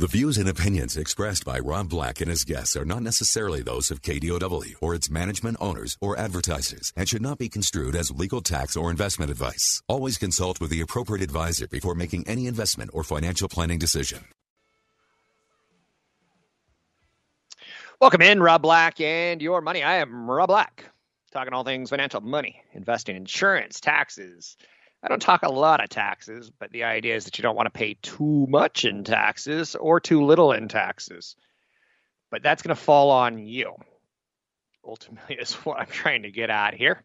The views and opinions expressed by Rob Black and his guests are not necessarily those of KDOW or its management, owners, or advertisers, and should not be construed as legal, tax, or investment advice. Always consult with the appropriate advisor before making any investment or financial planning decision. Welcome in, Rob Black and your money. I am Rob Black, talking all things financial, money, investing, insurance, taxes. I don't talk a lot of taxes, but the idea is that you don't want to pay too much in taxes or too little in taxes. But that's going to fall on you, ultimately, is what I'm trying to get at here.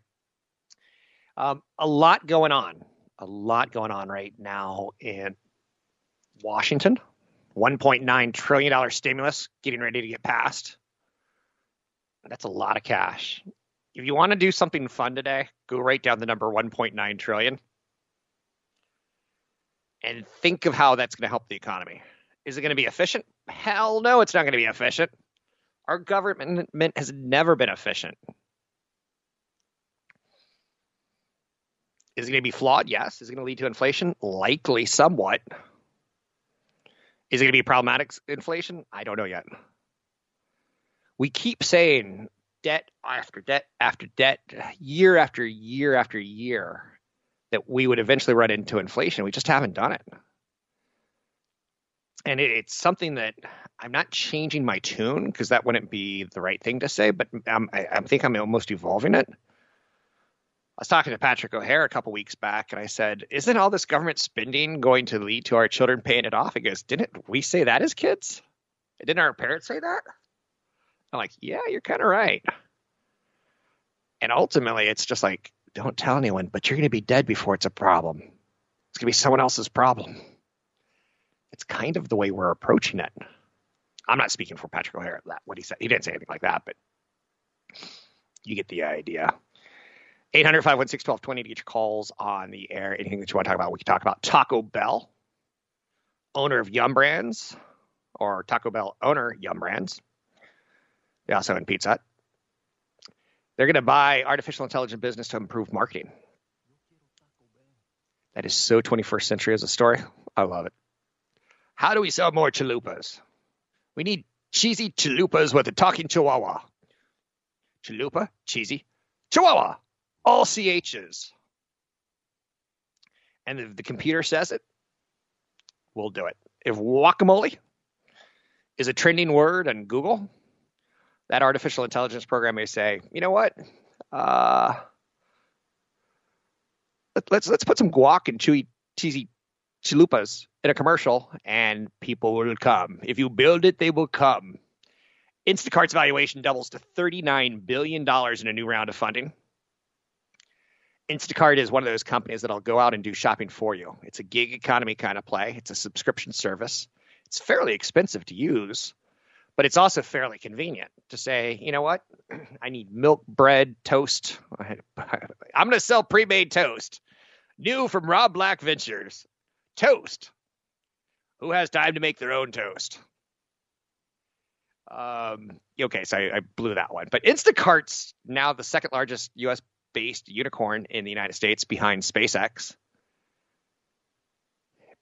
A lot going on right now in Washington. $1.9 trillion stimulus getting ready to get passed. That's a lot of cash. If you want to do something fun today, go right down the number $1.9 trillion. And think of how that's going to help the economy. Is it going to be efficient? Hell no, it's not going to be efficient. Our government has never been efficient. Is it going to be flawed? Yes. Is it going to lead to inflation? Likely, somewhat. Is it going to be problematic inflation? I don't know yet. We keep saying debt after debt after debt, year after year after year, that we would eventually run into inflation. We just haven't done it. And it's something that I'm not changing my tune, because that wouldn't be the right thing to say, but I think I'm almost evolving it. I was talking to Patrick O'Hare a couple weeks back, and I said, isn't all this government spending going to lead to our children paying it off? He goes, didn't we say that as kids? Didn't our parents say that? I'm like, yeah, you're kind of right. And ultimately, it's just like, don't tell anyone, but you're going to be dead before it's a problem. It's going to be someone else's problem. It's kind of the way we're approaching it. I'm not speaking for Patrick O'Hare, that what he said. He didn't say anything like that, but you get the idea. 800-516-1220 to get your calls on the air. Anything that you want to talk about, we can talk about. Taco Bell, owner of Yum Brands, or Taco Bell owner Yum Brands. They also own Pizza Hut. They're going to buy artificial intelligence business to improve marketing. That is so 21st century as a story. I love it. How do we sell more chalupas? We need cheesy chalupas with a talking chihuahua. Chalupa, cheesy, chihuahua. All CHs. And if the computer says it, we'll do it. If guacamole is a trending word on Google, that artificial intelligence program may say, you know what? Let's put some guac and chewy, cheesy chalupas in a commercial, and people will come. If you build it, they will come. Instacart's valuation doubles to $39 billion in a new round of funding. Instacart is one of those companies that'll go out and do shopping for you. It's a gig economy kind of play. It's a subscription service. It's fairly expensive to use, but it's also fairly convenient to say, you know what? I need milk, bread, toast. I'm going to sell pre-made toast. New from Rob Black Ventures. Toast. Who has time to make their own toast? Okay, so I blew that one. But Instacart's now the second largest U.S.-based unicorn in the United States behind SpaceX.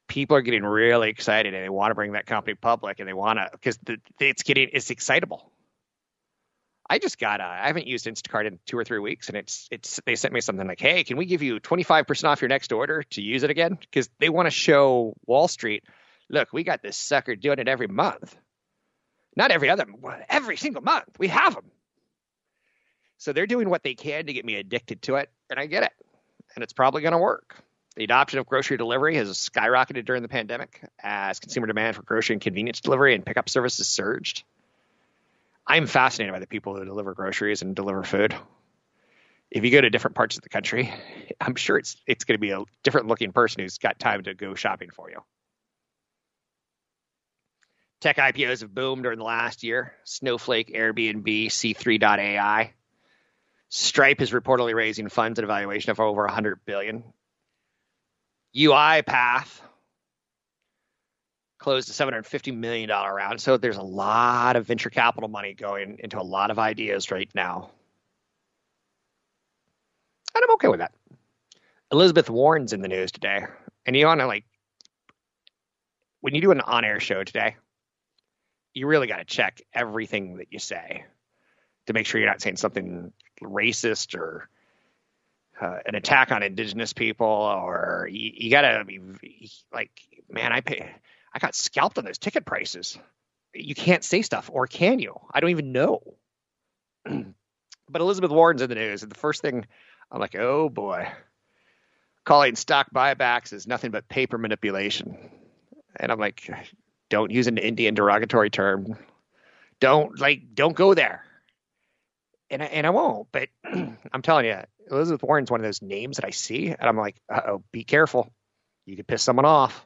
People are getting really excited, and they want to bring that company public, and they want to, because it's excitable. I just got I haven't used Instacart in 2 or 3 weeks, and they sent me something like, hey, can we give you 25% off your next order to use it again? Because they want to show Wall Street, look, we got this sucker doing it every month. Not every other, every single month. We have them. So they're doing what they can to get me addicted to it, and I get it. And it's probably going to work. The adoption of grocery delivery has skyrocketed during the pandemic as consumer demand for grocery and convenience delivery and pickup services surged. I'm fascinated by the people who deliver groceries and deliver food. If you go to different parts of the country, I'm sure it's going to be a different looking person who's got time to go shopping for you. Tech IPOs have boomed during the last year. Snowflake, Airbnb, C3.ai. Stripe is reportedly raising funds at a valuation of over $100 billion. UiPath closed a $750 million round. So there's a lot of venture capital money going into a lot of ideas right now. And I'm okay with that. Elizabeth Warren's in the news today. And you want to, like, when you do an on-air show today, you really got to check everything that you say to make sure you're not saying something racist or an attack on indigenous people, or you got to be like, man, I got scalped on those ticket prices. You can't say stuff, or can you? I don't even know. But Elizabeth Warren's in the news, and the first thing I'm like, oh boy, calling stock buybacks is nothing but paper manipulation. And I'm like, don't use an Indian derogatory term. Don't go there. And I won't, but I'm telling you, Elizabeth Warren's one of those names that I see, and I'm like, uh-oh, be careful. You could piss someone off.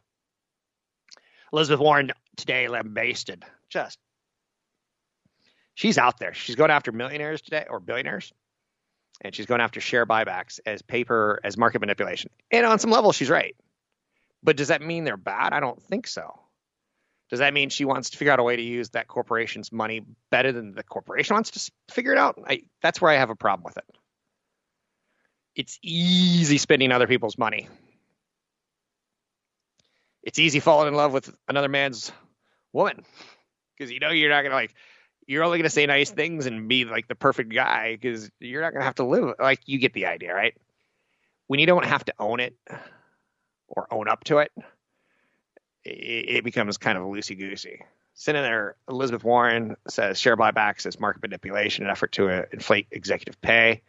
Elizabeth Warren today lambasted. Just, she's out there. She's going after millionaires today, or billionaires, and she's going after share buybacks as market manipulation. And on some level, she's right. But does that mean they're bad? I don't think so. Does that mean she wants to figure out a way to use that corporation's money better than the corporation wants to figure it out? That's where I have a problem with it. It's easy spending other people's money. It's easy falling in love with another man's woman, because you know you're not going to, like, you're only going to say nice things and be like the perfect guy, because you're not going to have to live, like, you get the idea, right? When you don't have to own it, or own up to it, it becomes kind of loosey-goosey. Senator Elizabeth Warren says share buybacks is market manipulation, an effort to inflate executive pay.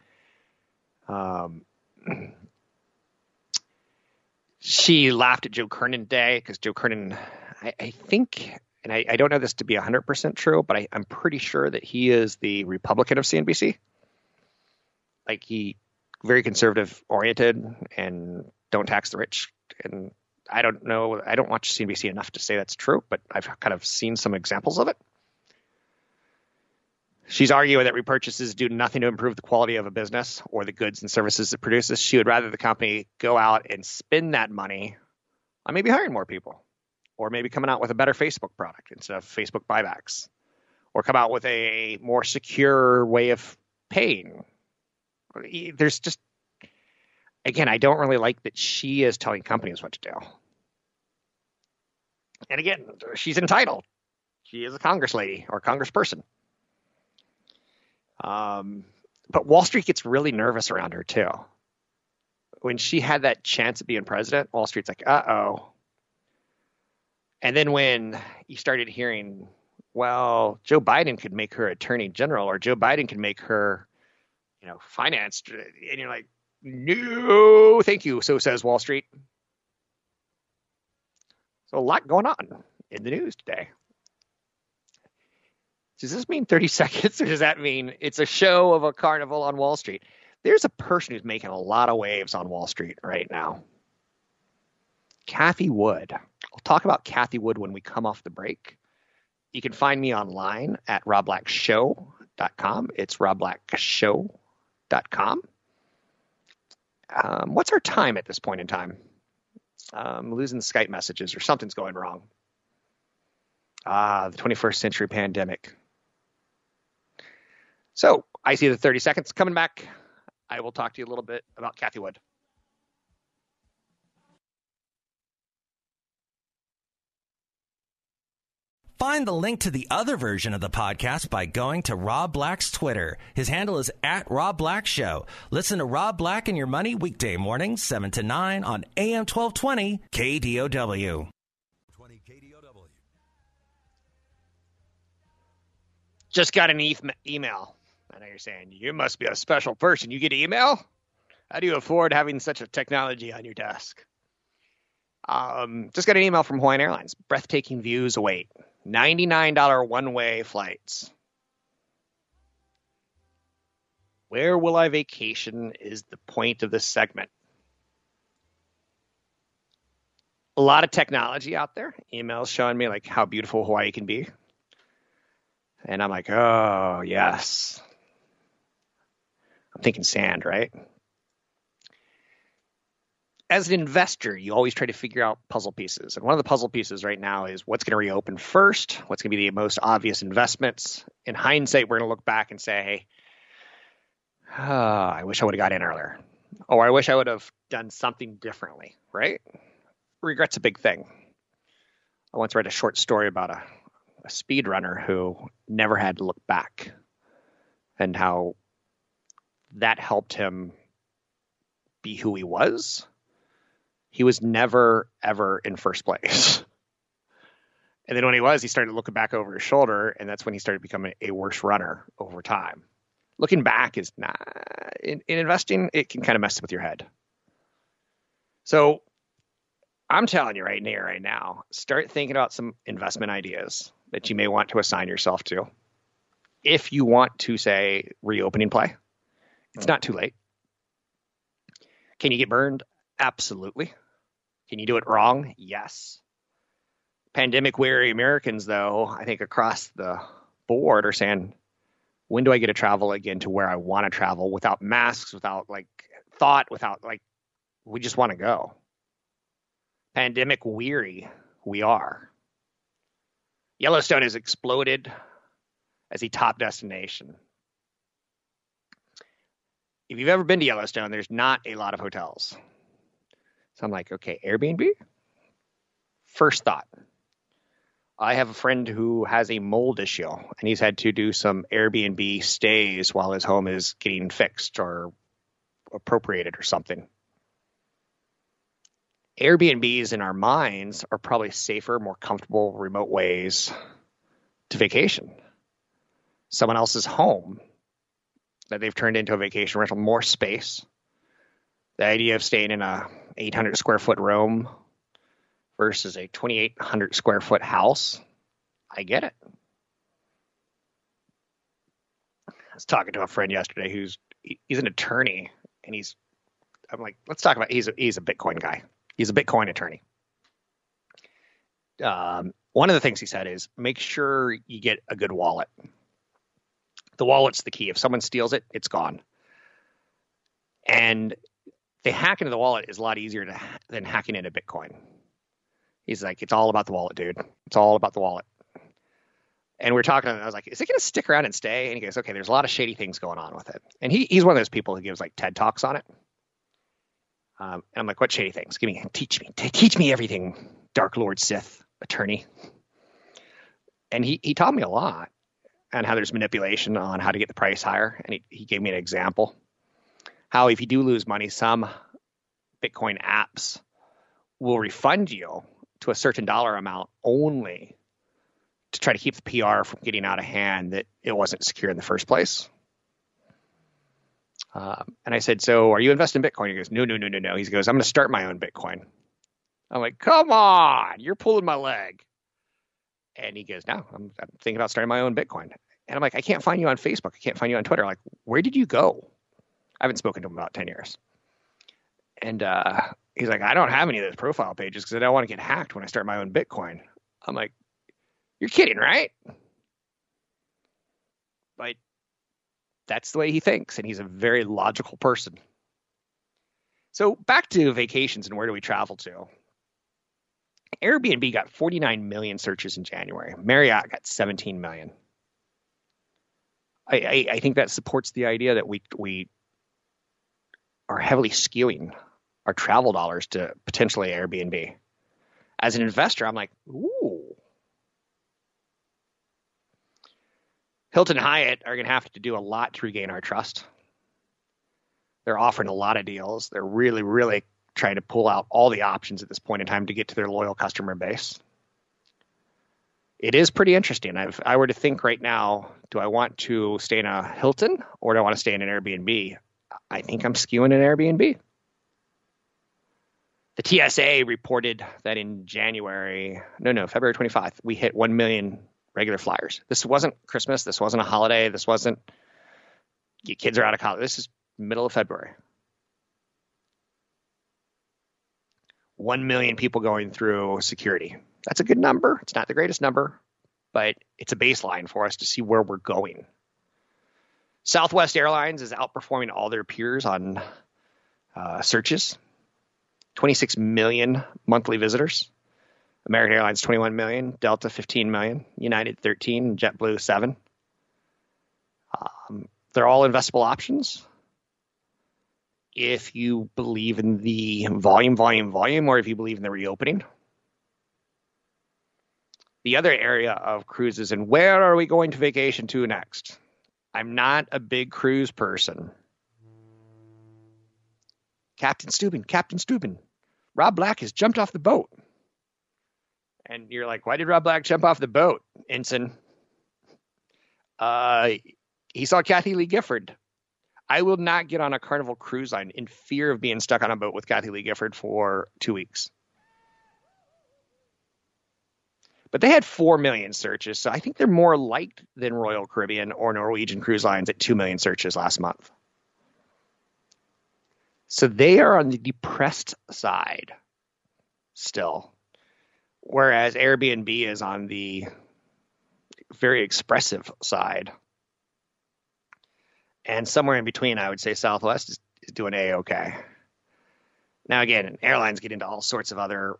She laughed at Joe Kernan today, because Joe Kernan, I think, and I don't know this to be 100% true, but I'm pretty sure that he is the Republican of CNBC. Like, he very conservative-oriented and don't tax the rich. And I don't know. I don't watch CNBC enough to say that's true, but I've kind of seen some examples of it. She's arguing that repurchases do nothing to improve the quality of a business or the goods and services it produces. She would rather the company go out and spend that money on maybe hiring more people, or maybe coming out with a better Facebook product instead of Facebook buybacks, or come out with a more secure way of paying. There's just, again, I don't really like that she is telling companies what to do. And again, she's entitled. She is a congress lady or congressperson. But Wall Street gets really nervous around her too. When she had that chance at being president, Wall Street's like, uh-oh. And then when you started hearing, well, Joe Biden could make her attorney general, or Joe Biden could make her, you know, finance, and you're like, no, thank you. So says Wall Street. So a lot going on in the news today. Does this mean 30 seconds, or does that mean it's a show of a carnival on Wall Street? There's a person who's making a lot of waves on Wall Street right now. Cathie Wood. I'll talk about Cathie Wood when we come off the break. You can find me online at robblackshow.com. It's robblackshow.com. What's our time at this point in time? I'm losing Skype messages, or something's going wrong. The 21st century pandemic. So I see the 30 seconds coming back. I will talk to you a little bit about Cathie Wood. Find the link to the other version of the podcast by going to Rob Black's Twitter. His handle is at Rob Black Show. Listen to Rob Black and Your Money weekday mornings, 7 to 9 on AM 1220 KDOW. Just got an email. I know you're saying, you must be a special person. You get email? How do you afford having such a technology on your desk? Just got an email from Hawaiian Airlines. Breathtaking views await. $99 one-way flights. Where will I vacation is the point of this segment. a lot of technology out there. Emails showing me like how beautiful Hawaii can be. And I'm like, oh, yes. I'm thinking sand, right? As an investor, you always try to figure out puzzle pieces. And one of the puzzle pieces right now is what's going to reopen first, what's going to be the most obvious investments. In hindsight, we're going to look back and say, oh, I wish I would have got in earlier. Or I wish I would have done something differently, right? Regret's a big thing. I once read a short story about a speedrunner who never had to look back and how that helped him be who he was. He was never, ever in first place. And then when he was, he started looking back over his shoulder, and that's when he started becoming a worse runner over time. Looking back is not in investing, it can kind of mess with your head. So I'm telling you right now, start thinking about some investment ideas that you may want to assign yourself to. If you want to, say, reopening play, it's not too late. Can you get burned? Absolutely. Can you do it wrong? Yes. Pandemic-weary Americans, though, I think across the board are saying, when do I get to travel again to where I want to travel without masks, without like thought, without like, we just want to go. Pandemic-weary we are. Yellowstone has exploded as a top destination. If you've ever been to Yellowstone, there's not a lot of hotels. So I'm like, okay, Airbnb? First thought. I have a friend who has a mold issue, and he's had to do some Airbnb stays while his home is getting fixed or appropriated or something. Airbnbs in our minds are probably safer, more comfortable, remote ways to vacation. Someone else's home that they've turned into a vacation rental, more space. The idea of staying in a 800 square foot room versus a 2,800 square foot house. I get it. I was talking to a friend yesterday who's an attorney, and I'm like, let's talk about, he's a Bitcoin guy. He's a Bitcoin attorney. One of the things he said is make sure you get a good wallet. The wallet's the key. If someone steals it, it's gone. And the hack into the wallet is a lot easier than hacking into Bitcoin. He's like, it's all about the wallet, dude. It's all about the wallet. And we're talking, and I was like, is it going to stick around and stay? And he goes, okay, there's a lot of shady things going on with it. And he's one of those people who gives like TED Talks on it. And I'm like, what shady things? Give me, teach me everything, Dark Lord Sith attorney. And he taught me a lot on how there's manipulation on how to get the price higher. And he gave me an example how if you do lose money, some Bitcoin apps will refund you to a certain dollar amount only to try to keep the PR from getting out of hand that it wasn't secure in the first place. And I said, so are you investing in Bitcoin? He goes, no. He goes, I'm going to start my own Bitcoin. I'm like, come on, you're pulling my leg. And he goes, no, I'm thinking about starting my own Bitcoin. And I'm like, I can't find you on Facebook. I can't find you on Twitter. I'm like, where did you go? I haven't spoken to him in about 10 years. And he's like, I don't have any of those profile pages because I don't want to get hacked when I start my own Bitcoin. I'm like, you're kidding, right? But that's the way he thinks, and he's a very logical person. So back to vacations and where do we travel to? Airbnb got 49 million searches in January. Marriott got 17 million. I think that supports the idea that we are heavily skewing our travel dollars to potentially Airbnb. As an investor, I'm like, ooh. Hilton Hyatt are going to have to do a lot to regain our trust. They're offering a lot of deals. They're really, really trying to pull out all the options at this point in time to get to their loyal customer base. It is pretty interesting. If I were to think right now, do I want to stay in a Hilton or do I want to stay in an Airbnb? I think I'm skewing an Airbnb. The TSA reported that in February 25th, we hit 1 million regular flyers. This wasn't Christmas. This wasn't a holiday. This wasn't your kids are out of college. This is middle of February. 1 million people going through security. That's a good number. It's not the greatest number, but it's a baseline for us to see where we're going. Southwest Airlines is outperforming all their peers on searches. 26 million monthly visitors. American Airlines, 21 million. Delta, 15 million. United, 13. JetBlue, 7. They're all investable options. If you believe in the volume, or if you believe in the reopening. The other area of cruises, and where are we going to vacation to next? I'm not a big cruise person. Captain Steuben, Rob Black has jumped off the boat. And you're like, why did Rob Black jump off the boat, Ensign? He saw Kathie Lee Gifford. I will not get on a Carnival cruise line in fear of being stuck on a boat with Kathie Lee Gifford for 2 weeks. But they had 4 million searches, so I think they're more liked than Royal Caribbean or Norwegian Cruise Lines at 2 million searches last month. So they are on the depressed side still, whereas Airbnb is on the very expressive side. And somewhere in between, I would say Southwest is doing A-OK. Now, again, airlines get into all sorts of other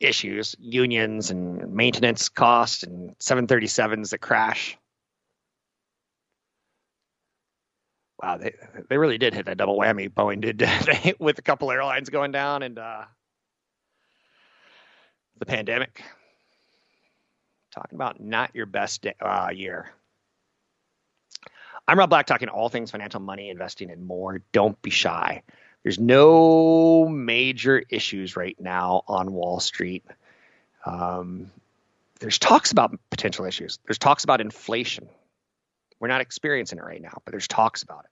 issues, unions and maintenance costs and 737s that crash. Wow, they really did hit that double whammy. Boeing did with a couple airlines going down and the pandemic. Talking about not your best day, year. I'm Rob Black, talking all things financial, money, investing, and more. Don't be shy. There's no major issues right now on Wall Street. There's talks about potential issues. There's talks about inflation. We're not experiencing it right now, but there's talks about it.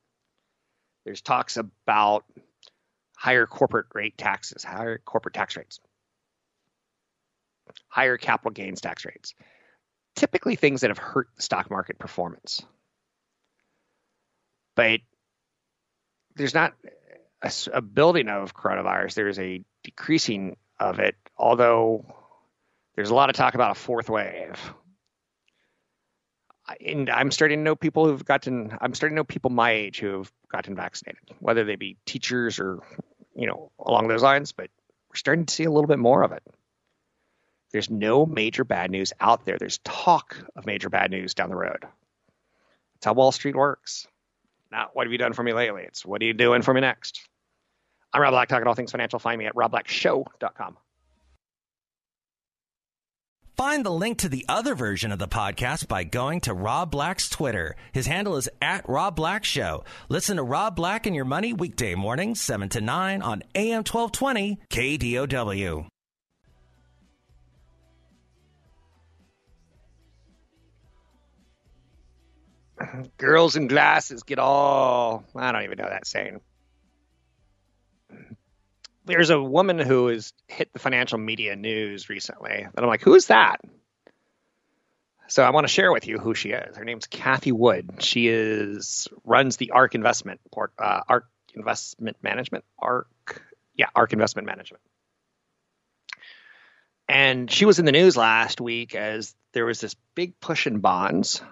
There's talks about higher corporate rate taxes, higher corporate tax rates, higher capital gains tax rates, typically things that have hurt the stock market performance. But there's not a building of coronavirus. There is a decreasing of it, although there's a lot of talk about a fourth wave. And I'm starting to know people my age who have gotten vaccinated, whether they be teachers or, along those lines, but we're starting to see a little bit more of it. There's no major bad news out there. There's talk of major bad news down the road. That's how Wall Street works. Not what have you done for me lately? It's what are you doing for me next? I'm Rob Black, talking all things financial. Find me at robblackshow.com. Find the link to the other version of the podcast by going to Rob Black's Twitter. His handle is @RobBlackShow. Listen to Rob Black and Your Money weekday mornings, 7 to 9 on AM 1220 KDOW. Girls in glasses get all... I don't even know that saying. There's a woman who has hit the financial media news recently, and I'm like, who is that? So I want to share with you who she is. Her name's Cathie Wood. She runs the ARK Investment Management. ARK Investment Management. And she was in the news last week as there was this big push in bonds,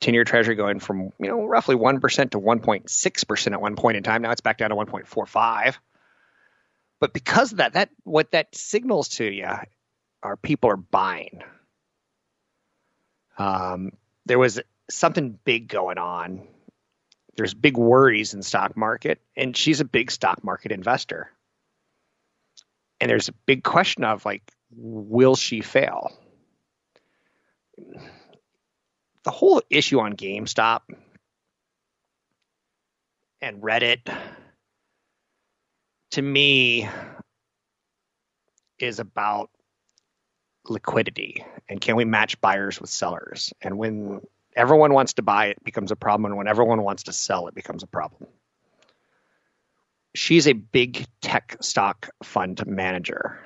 10-year Treasury going from roughly 1% to 1.6% at one point in time. Now it's back down to 1.45%. But because of that, what that signals to you are people are buying. There was something big going on. There's big worries in stock market, and she's a big stock market investor. And there's a big question of, will she fail? The whole issue on GameStop and Reddit, to me, is about liquidity and can we match buyers with sellers? And when everyone wants to buy, it becomes a problem. And when everyone wants to sell, it becomes a problem. She's a big tech stock fund manager,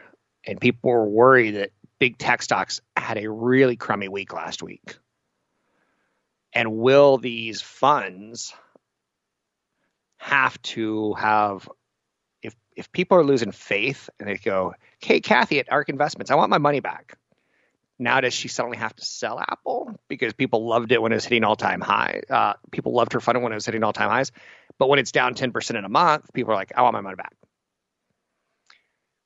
and people were worried that big tech stocks had a really crummy week last week. And will these funds have to have if people are losing faith and they go, "Hey, Cathie at ARK Investments, I want my money back." Now does she suddenly have to sell Apple because people loved it when it was hitting all-time high? People loved her fund when it was hitting all-time highs. But when it's down 10% in a month, people are like, "I want my money back."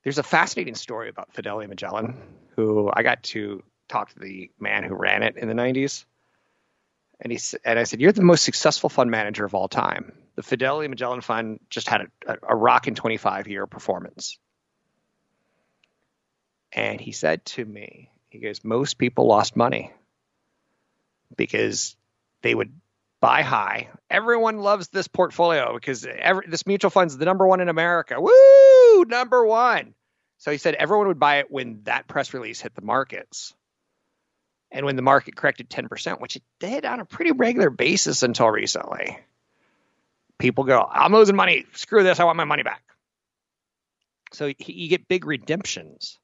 There's a fascinating story about Fidelity Magellan, who I got to talk to the man who ran it in the 90s. And I said, "You're the most successful fund manager of all time. The Fidelity Magellan Fund just had a rocking 25-year performance." And he said to me, he goes, "Most people lost money because they would buy high. Everyone loves this portfolio because this mutual fund's the number one in America. Woo, number one." So he said everyone would buy it when that press release hit the markets. And when the market corrected 10%, which it did on a pretty regular basis until recently, people go, "I'm losing money. Screw this. I want my money back." So you get big redemptions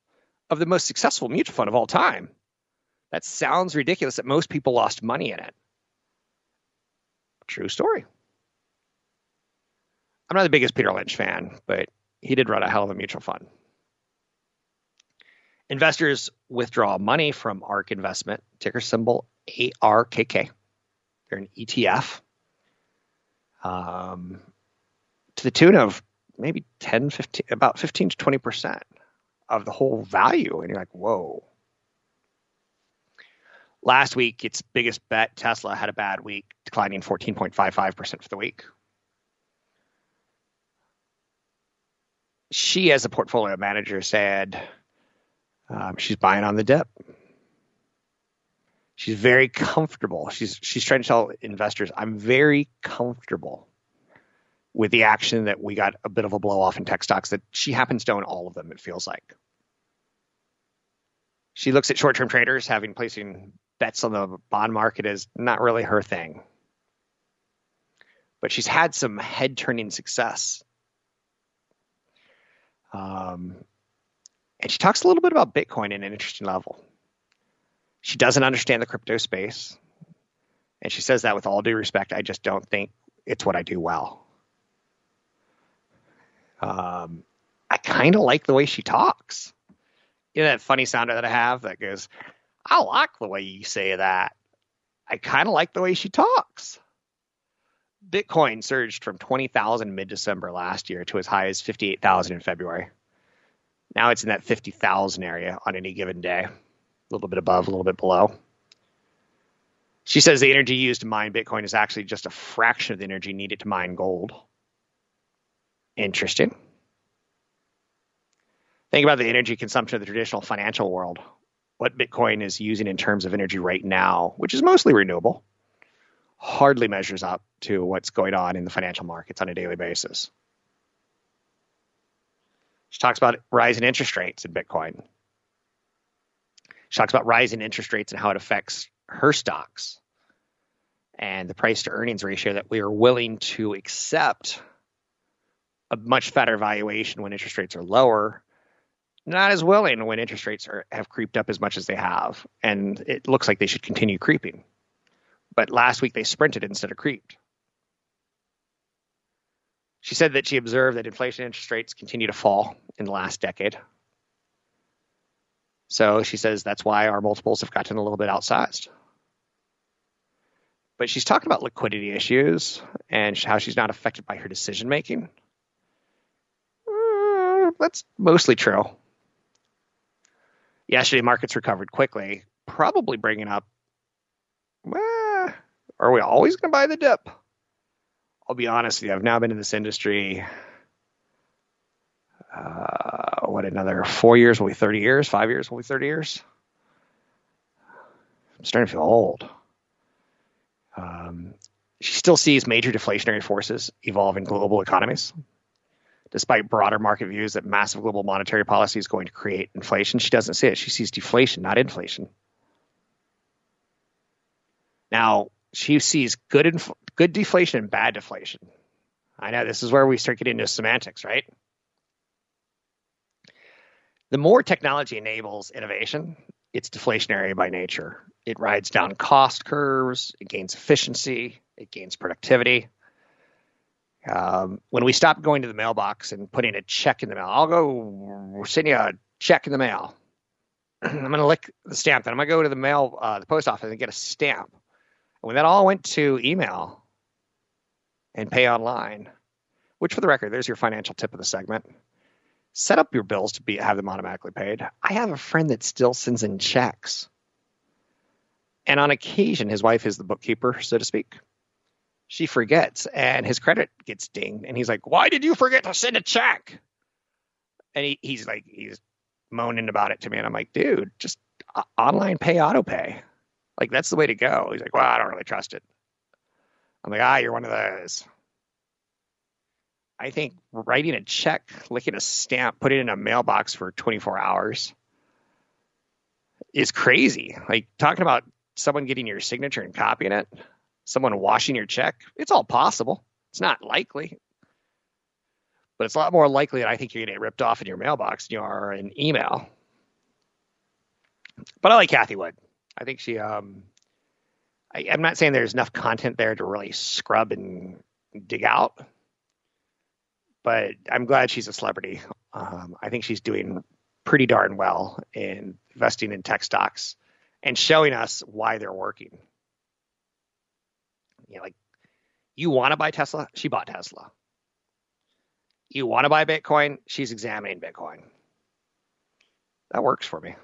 of the most successful mutual fund of all time. That sounds ridiculous that most people lost money in it. True story. I'm not the biggest Peter Lynch fan, but he did run a hell of a mutual fund. Investors withdraw money from ARK Investment, ticker symbol ARKK. They're an ETF. To the tune of maybe 15 to 20% of the whole value. And you're like, whoa. Last week, its biggest bet, Tesla, had a bad week, declining 14.55% for the week. She, as a portfolio manager, said... she's buying on the dip. She's very comfortable. She's trying to tell investors, "I'm very comfortable with the action that we got a bit of a blow off in tech stocks," that she happens to own all of them, it feels like. She looks at short-term traders placing bets on the bond market as not really her thing. But she's had some head-turning success. And she talks a little bit about Bitcoin in an interesting level. She doesn't understand the crypto space. And she says that with all due respect, I just don't think it's what I do well. I kind of like the way she talks. You know that funny sounder that I have that goes, "I like the way you say that." I kind of like the way she talks. Bitcoin surged from 20,000 mid-December last year to as high as 58,000 in February. Now it's in that 50,000 area on any given day, a little bit above, a little bit below. She says the energy used to mine Bitcoin is actually just a fraction of the energy needed to mine gold. Interesting. Think about the energy consumption of the traditional financial world. What Bitcoin is using in terms of energy right now, which is mostly renewable, hardly measures up to what's going on in the financial markets on a daily basis. She talks about rising interest rates in Bitcoin. She talks about rising interest rates and how it affects her stocks and the price to earnings ratio that we are willing to accept a much fatter valuation when interest rates are lower, not as willing when interest rates have creeped up as much as they have. And it looks like they should continue creeping. But last week they sprinted instead of creeped. She said that she observed that inflation interest rates continue to fall in the last decade. So she says that's why our multiples have gotten a little bit outsized. But she's talking about liquidity issues and how she's not affected by her decision making. That's mostly true. Yesterday, markets recovered quickly, probably bringing up, are we always going to buy the dip? I'll be honest with you, I've now been in this industry, 5 years will be 30 years. I'm starting to feel old. She still sees major deflationary forces evolving global economies. Despite broader market views that massive global monetary policy is going to create inflation, she doesn't see it. She sees deflation, not inflation. Now, she sees good deflation and bad deflation. I know this is where we start getting into semantics, right? The more technology enables innovation, it's deflationary by nature. It rides down cost curves, it gains efficiency, it gains productivity. When we stopped going to the mailbox and putting a check in the mail, I'll go send you a check in the mail. I'm going to lick the stamp. Then I'm going to go to the mail, the post office, and get a stamp. And when that all went to email and pay online, which for the record, there's your financial tip of the segment. Set up your bills to have them automatically paid. I have a friend that still sends in checks. And on occasion, his wife is the bookkeeper, so to speak. She forgets, and his credit gets dinged. And he's like, why did you forget to send a check? And he's moaning about it to me. And I'm like, dude, just online pay, auto pay. Like, that's the way to go. He's like, well, I don't really trust it. I'm like, you're one of those. I think writing a check, licking a stamp, putting it in a mailbox for 24 hours is crazy. Like, talking about someone getting your signature and copying it, someone washing your check, it's all possible. It's not likely. But it's a lot more likely that I think you're going to get ripped off in your mailbox than you are in email. But I like Cathie Wood. I think she I'm not saying there's enough content there to really scrub and dig out. But I'm glad she's a celebrity. I think she's doing pretty darn well in investing in tech stocks and showing us why they're working. You know, like, you want to buy Tesla? She bought Tesla. You want to buy Bitcoin? She's examining Bitcoin. That works for me.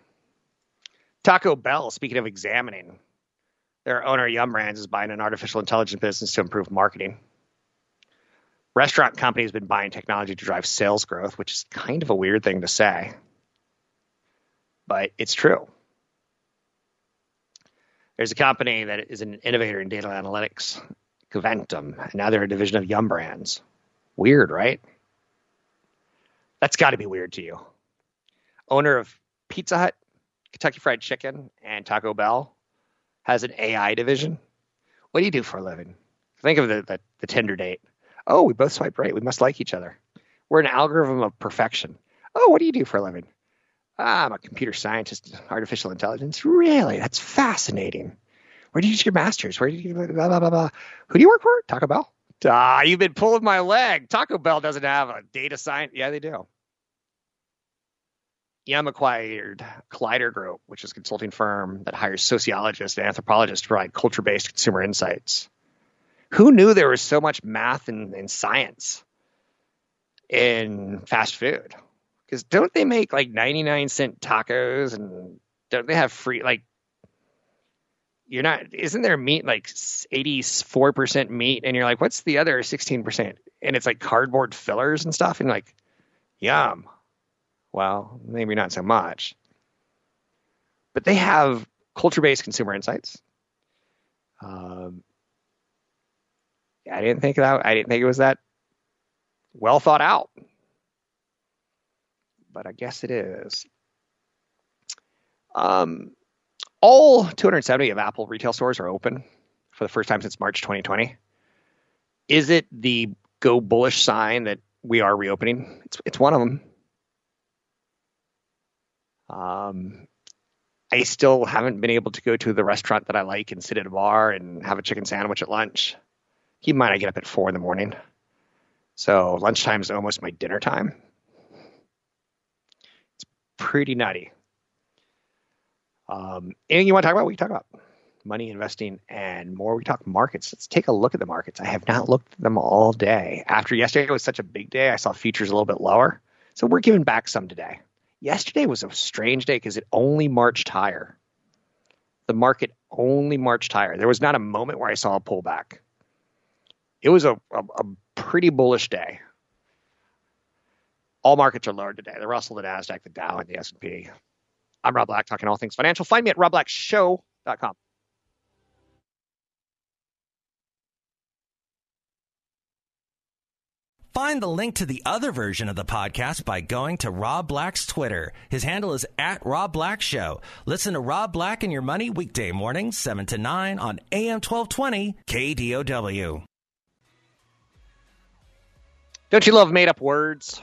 Taco Bell, speaking of examining, their owner, Yum Brands, is buying an artificial intelligence business to improve marketing. Restaurant company has been buying technology to drive sales growth, which is kind of a weird thing to say, but it's true. There's a company that is an innovator in data analytics, Coventum, and now they're a division of Yum Brands. Weird, right? That's got to be weird to you. Owner of Pizza Hut, Kentucky Fried Chicken, and Taco Bell has an AI division. What do you do for a living? Think of the Tinder date. Oh, we both swipe right. We must like each other. We're an algorithm of perfection. Oh, what do you do for a living? I'm a computer scientist, artificial intelligence. Really? That's fascinating. Where did you get your master's? Where did you get blah, blah, blah, blah? Who do you work for? Taco Bell? You've been pulling my leg. Taco Bell doesn't have a data science. Yeah, they do. Yum acquired Collider Group, which is a consulting firm that hires sociologists and anthropologists to provide culture-based consumer insights. Who knew there was so much math and science in fast food? Because don't they make like 99-cent tacos, and don't they have free, like, you're not, isn't there meat like 84% meat? And you're like, what's the other 16%? And it's like cardboard fillers and stuff. And you're like, yum. Well, maybe not so much. But they have culture-based consumer insights. I didn't think it was that well thought out, but I guess it is. All 270 of Apple retail stores are open for the first time since March 2020. Is it the go bullish sign that we are reopening? It's one of them. I still haven't been able to go to the restaurant that I like and sit at a bar and have a chicken sandwich at lunch. Keep in mind, I get up at 4 in the morning. So lunchtime is almost my dinner time. It's pretty nutty. Anything you want to talk about, we can talk about money, investing, and more. We talk markets. Let's take a look at the markets. I have not looked at them all day. After yesterday, it was such a big day. I saw futures a little bit lower. So we're giving back some today. Yesterday was a strange day because it only marched higher. The market only marched higher. There was not a moment where I saw a pullback. It was a pretty bullish day. All markets are lower today. The Russell, the NASDAQ, the Dow, and the S&P. I'm Rob Black, talking all things financial. Find me at robblackshow.com. Find the link to the other version of the podcast by going to Rob Black's Twitter. His handle is @RobBlackShow. Listen to Rob Black and Your Money weekday mornings, 7 to 9 on AM 1220 KDOW. Don't you love made-up words?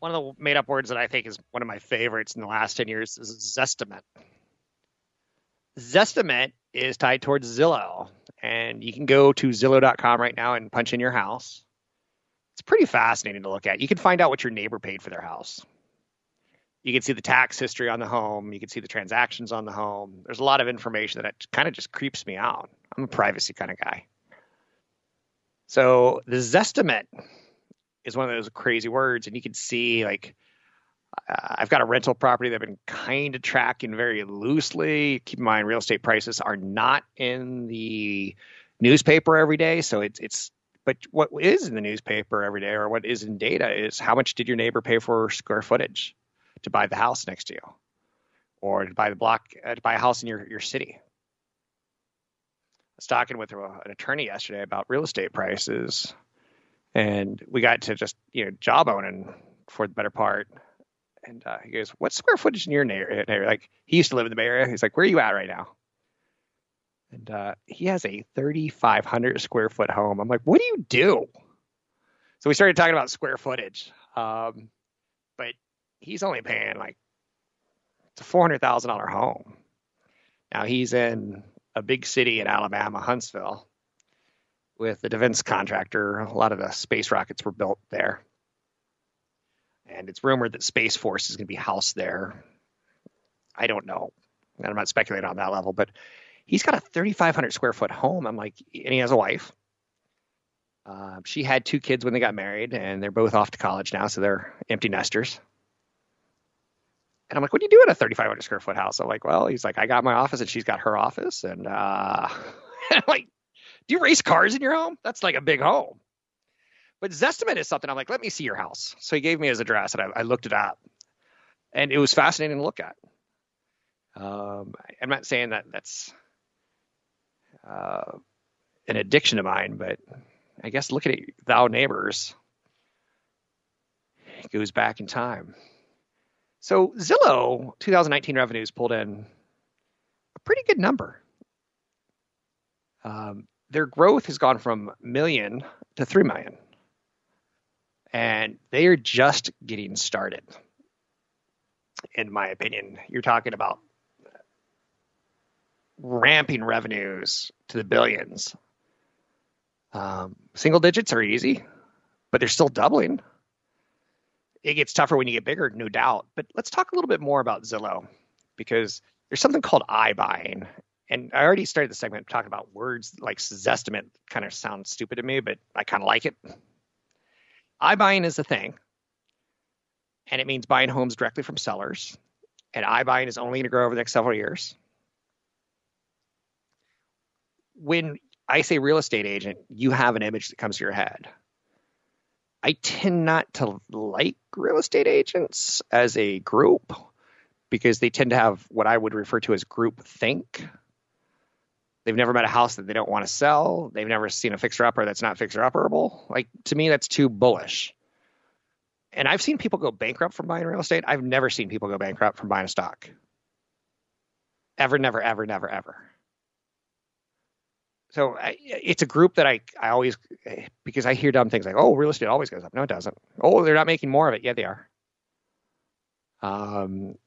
One of the made-up words that I think is one of my favorites in the last 10 years is Zestimate. Zestimate is tied towards Zillow, and you can go to Zillow.com right now and punch in your house. It's pretty fascinating to look at. You can find out what your neighbor paid for their house. You can see the tax history on the home. You can see the transactions on the home. There's a lot of information that kind of just creeps me out. I'm a privacy kind of guy. So the Zestimate is one of those crazy words, and you can see, like, I've got a rental property that I've been kind of tracking very loosely. Keep in mind, real estate prices are not in the newspaper every day. So it's but what is in the newspaper every day, or what is in data, is how much did your neighbor pay for square footage to buy the house next to you, or to buy the block, to buy a house in your city. I was talking with an attorney yesterday about real estate prices, and we got to just job owning for the better part. And he goes, "What's square footage in your neighborhood?" Like, he used to live in the Bay Area. He's like, "Where are you at right now?" And he has a 3,500 square foot home. I'm like, "What do you do?" So we started talking about square footage, but he's only paying it's a $400,000 home. Now he's in a big city in Alabama, Huntsville, with the defense contractor. A lot of the space rockets were built there. And it's rumored that Space Force is going to be housed there. I don't know. I'm not speculating on that level, but he's got a 3,500 square foot home. I'm like, and he has a wife. She had two kids when they got married, and they're both off to college now, so they're empty nesters. And I'm like, "What do you do in a 3,500 square foot house?" I'm like, "Well," he's like, "I got my office, and she's got her office." And I'm like, "Do you race cars in your home? That's like a big home." But Zestimate is something I'm like, "Let me see your house." So he gave me his address, and I looked it up, and it was fascinating to look at. I'm not saying that that's an addiction of mine, but I guess looking at thou neighbors goes back in time. So Zillow 2019 revenues pulled in a pretty good number. Their growth has gone from million to 3 million. And they are just getting started, in my opinion. You're talking about ramping revenues to the billions. Single digits are easy, but they're still doubling. It gets tougher when you get bigger, no doubt. But let's talk a little bit more about Zillow, because there's something called iBuying. And I already started the segment talking about words like Zestimate. Kind of sounds stupid to me, but I kind of like it. iBuying is the thing, and it means buying homes directly from sellers. And iBuying is only going to grow over the next several years. When I say real estate agent, you have an image that comes to your head. I tend not to like real estate agents as a group, because they tend to have what I would refer to as group think. They've never met a house that they don't want to sell. They've never seen a fixer-upper that's not fixer-upperable. Like, to me, that's too bullish. And I've seen people go bankrupt from buying real estate. I've never seen people go bankrupt from buying a stock. Ever, never, ever, never, ever. So it's a group that I always, because I hear dumb things like, "Oh, real estate always goes up." No, it doesn't. "Oh, they're not making more of it." Yeah, they are.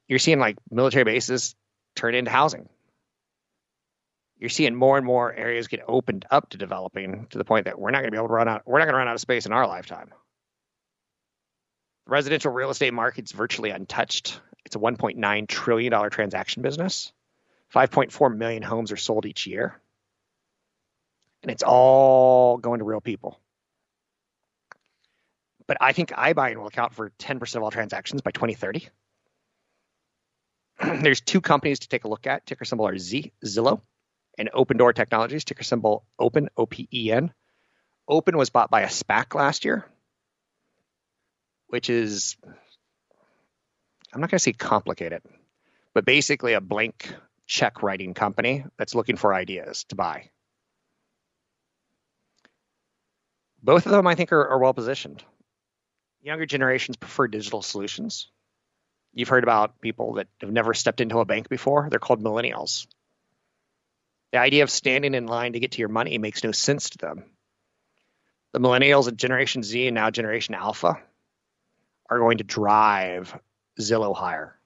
You're seeing military bases turn into housing. You're seeing more and more areas get opened up to developing, to the point that we're not going to be able to we're not going to run out of space in our lifetime. The residential real estate market's virtually untouched. It's a $1.9 trillion transaction business. 5.4 million homes are sold each year. And it's all going to real people. But I think iBuying will account for 10% of all transactions by 2030. There's two companies to take a look at. Ticker symbol are Zillow and Open Door Technologies. Ticker symbol Open, O-P-E-N. Open was bought by a SPAC last year, which is, I'm not going to say complicated, but basically a blank check writing company that's looking for ideas to buy. Both of them, I think, are well positioned. Younger generations prefer digital solutions. You've heard about people that have never stepped into a bank before. They're called millennials. The idea of standing in line to get to your money makes no sense to them. The millennials of Generation Z and now Generation Alpha are going to drive Zillow higher.